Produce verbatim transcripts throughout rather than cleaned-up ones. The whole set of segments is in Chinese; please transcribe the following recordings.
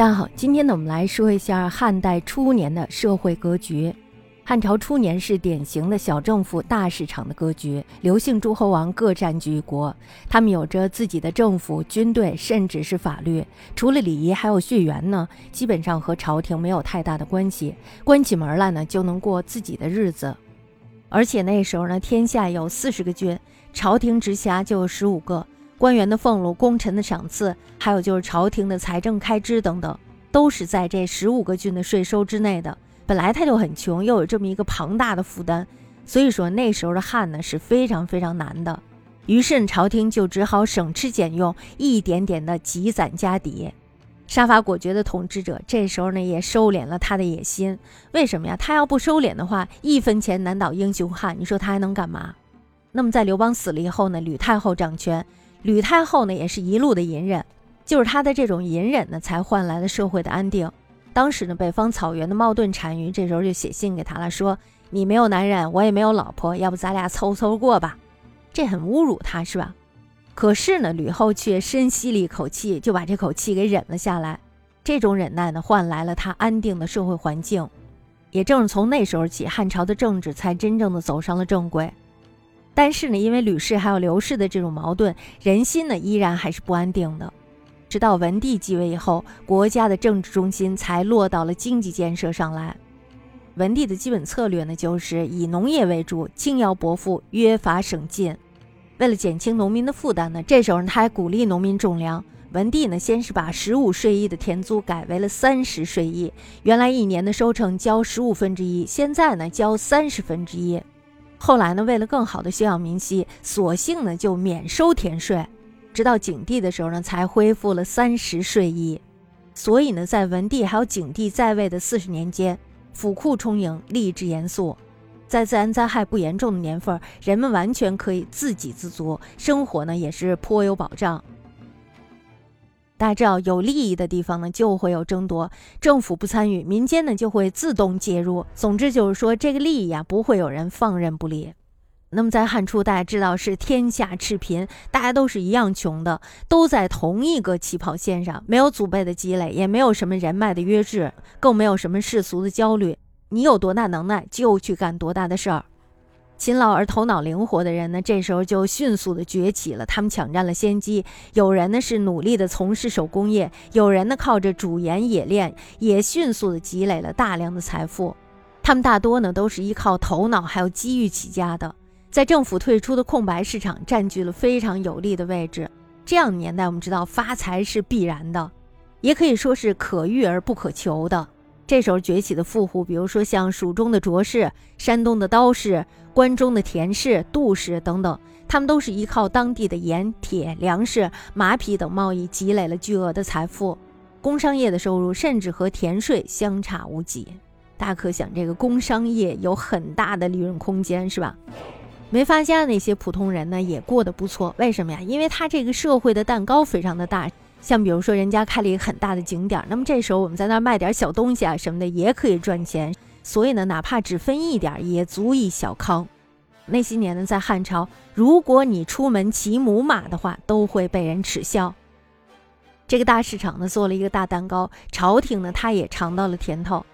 大家好，今天呢我们来说一下汉代初年的社会格局。汉朝初年是典型的小政府大市场的格局，刘姓诸侯王各占据一国，他们有着自己的政府、军队，甚至是法律。除了礼仪还有血缘呢，基本上和朝廷没有太大的关系，关起门来呢就能过自己的日子。而且那时候呢，天下有四十个郡，朝廷直辖就有十五个。官员的俸禄、功臣的赏赐，还有就是朝廷的财政开支等等，都是在这十五个郡的税收之内的。本来他就很穷，又有这么一个庞大的负担，所以说那时候的汉呢是非常非常难的。于是朝廷就只好省吃俭用，一点点的积攒家底。杀伐果决的统治者这时候呢也收敛了他的野心。为什么呀？他要不收敛的话，一分钱难倒英雄汉，你说他还能干嘛？那么在刘邦死了以后呢，吕太后掌权。吕太后呢也是一路的隐忍，就是她的这种隐忍呢才换来了社会的安定。当时呢北方草原的冒顿单于这时候就写信给她了，说你没有男人，我也没有老婆，要不咱俩凑凑过吧，这很侮辱她是吧。可是呢吕后却深吸了一口气，就把这口气给忍了下来。这种忍耐呢换来了她安定的社会环境。也正是从那时候起，汉朝的政治才真正的走上了正轨。但是呢，因为吕氏还有刘氏的这种矛盾，人心呢依然还是不安定的。直到文帝继位以后，国家的政治中心才落到了经济建设上来。文帝的基本策略呢，就是以农业为主，轻徭薄赋，约法省禁。为了减轻农民的负担呢，这时候他还鼓励农民种粮。文帝呢，先是把十五税役的田租改为了三十税役，原来一年的收成交十五分之一，现在呢交三十分之一。后来呢，为了更好的宣扬民息，索性呢就免收田税，直到景帝的时候呢，才恢复了三十税役。所以呢，在文帝还有景帝在位的四十年间，府库充盈，吏治严肃，在自然灾害不严重的年份，人们完全可以自给自足，生活呢也是颇有保障。大家知道，有利益的地方呢就会有争夺，政府不参与，民间呢就会自动介入。总之就是说，这个利益啊不会有人放任不理。那么在汉初，大家知道是天下赤贫，大家都是一样穷的，都在同一个起跑线上，没有祖辈的积累，也没有什么人脉的约制，更没有什么世俗的焦虑。你有多大能耐就去干多大的事儿。勤劳而头脑灵活的人呢，这时候就迅速的崛起了，他们抢占了先机。有人呢是努力的从事手工业，有人呢靠着主研冶炼，也迅速的积累了大量的财富。他们大多呢都是依靠头脑还有机遇起家的，在政府退出的空白市场占据了非常有利的位置。这样的年代，我们知道发财是必然的，也可以说是可遇而不可求的。这时候崛起的富户，比如说像蜀中的卓氏、山东的刀氏、关中的田氏、杜氏等等，他们都是依靠当地的盐、铁、粮食、马匹等贸易积累了巨额的财富。工商业的收入甚至和田税相差无几，大家可想这个工商业有很大的利润空间是吧。没发家的那些普通人呢也过得不错，为什么呀？因为他这个社会的蛋糕非常的大，像比如说人家开了一个很大的景点，那么这时候我们在那儿卖点小东西啊什么的也可以赚钱，所以呢哪怕只分一点也足以小康。那些年呢，在汉朝，如果你出门骑母马的话都会被人耻笑。这个大市场呢做了一个大蛋糕，朝廷呢他也尝到了甜头。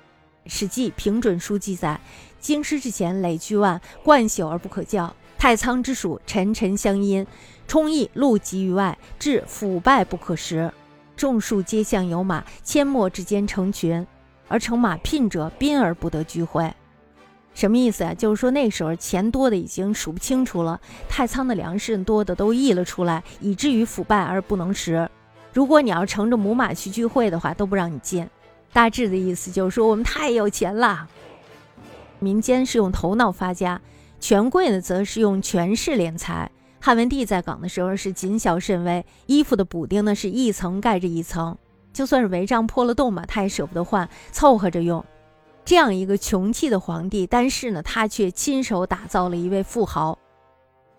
史记平准书记载，京师之前累居万，贯朽而不可教，太仓之属，沉沉相因，充溢路及于外，至腐败不可食。众庶皆向有马，阡陌之间成群，而乘马聘者宾而不得居会。什么意思啊？就是说那时候钱多的已经数不清楚了，太仓的粮食多的都溢了出来，以至于腐败而不能食。如果你要乘着母马去聚会的话，都不让你进。大致的意思就是说，我们太有钱了。民间是用头脑发家，权贵呢则是用权势敛财。汉文帝在岗的时候是谨小慎微，衣服的补丁呢是一层盖着一层，就算是帷帐破了洞嘛，他也舍不得换，凑合着用。这样一个穷气的皇帝，但是呢他却亲手打造了一位富豪。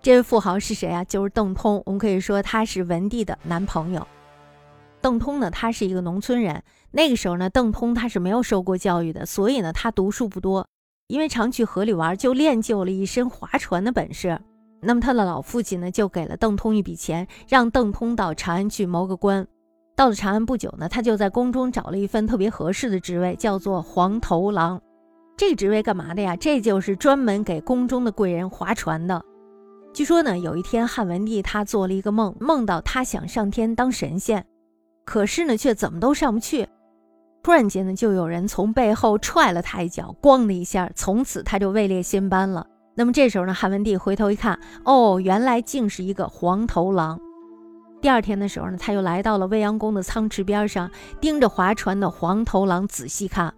这位富豪是谁啊？就是邓通，我们可以说他是文帝的男朋友。邓通呢他是一个农村人，那个时候呢邓通他是没有受过教育的，所以呢他读书不多，因为常去河里玩，就练就了一身划船的本事。那么他的老父亲呢就给了邓通一笔钱，让邓通到长安去谋个官。到了长安不久呢，他就在宫中找了一份特别合适的职位，叫做黄头郎。这职位干嘛的呀？这就是专门给宫中的贵人划船的。据说呢，有一天汉文帝他做了一个梦，梦到他想上天当神仙，可是呢却怎么都上不去。突然间呢，就有人从背后踹了他一脚，咣的一下，从此他就位列仙班了。那么这时候呢，汉文帝回头一看，哦，原来竟是一个黄头郎。第二天的时候呢，他又来到了未央宫的仓池边上，盯着划船的黄头郎仔细看。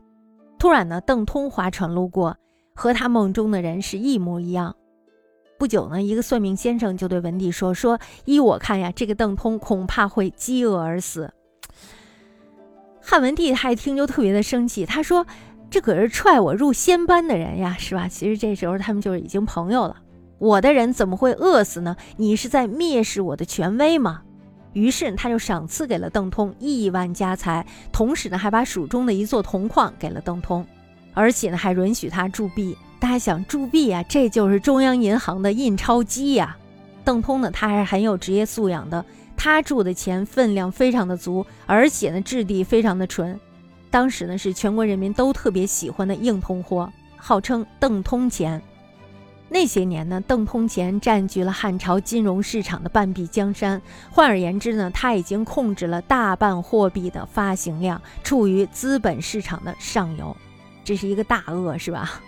突然呢，邓通划船路过，和他梦中的人是一模一样。不久呢，一个算命先生就对文帝说：“说依我看呀，这个邓通恐怕会饥饿而死。”汉文帝他一听就特别的生气，他说：“这可是踹我入仙班的人呀，是吧？其实这时候他们就是已经朋友了。我的人怎么会饿死呢？你是在蔑视我的权威吗？”于是他就赏赐给了邓通亿万家财，同时呢还把蜀中的一座铜矿给了邓通，而且呢还允许他铸币。大家想铸币啊，这就是中央银行的印钞机呀、啊。邓通呢他还是很有职业素养的，他铸的钱分量非常的足，而且呢质地非常的纯。当时呢是全国人民都特别喜欢的硬通货，号称邓通钱。那些年呢，邓通钱占据了汉朝金融市场的半壁江山，换而言之呢，它已经控制了大半货币的发行量，处于资本市场的上游。这是一个大恶，是吧？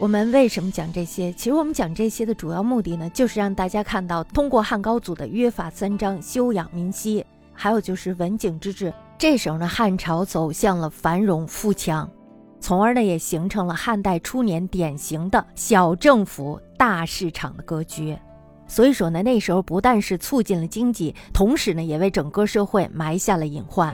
我们为什么讲这些？其实我们讲这些的主要目的呢，就是让大家看到通过汉高祖的约法三章修养民心，还有就是文景之治，这时候呢，汉朝走向了繁荣富强，从而呢也形成了汉代初年典型的小政府大市场的格局。所以说呢，那时候不但是促进了经济，同时呢也为整个社会埋下了隐患。